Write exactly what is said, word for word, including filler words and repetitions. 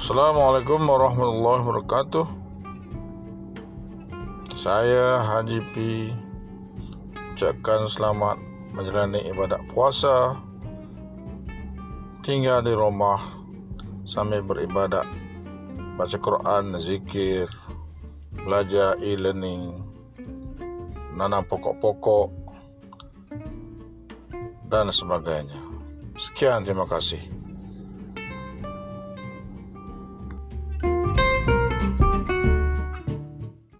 Assalamualaikum warahmatullahi wabarakatuh. Saya Haji P ucapkan selamat menjalani ibadat puasa, tinggal di rumah sambil beribadat, baca Quran, zikir, belajar e-learning, nanam pokok-pokok dan sebagainya. Sekian, terima kasih.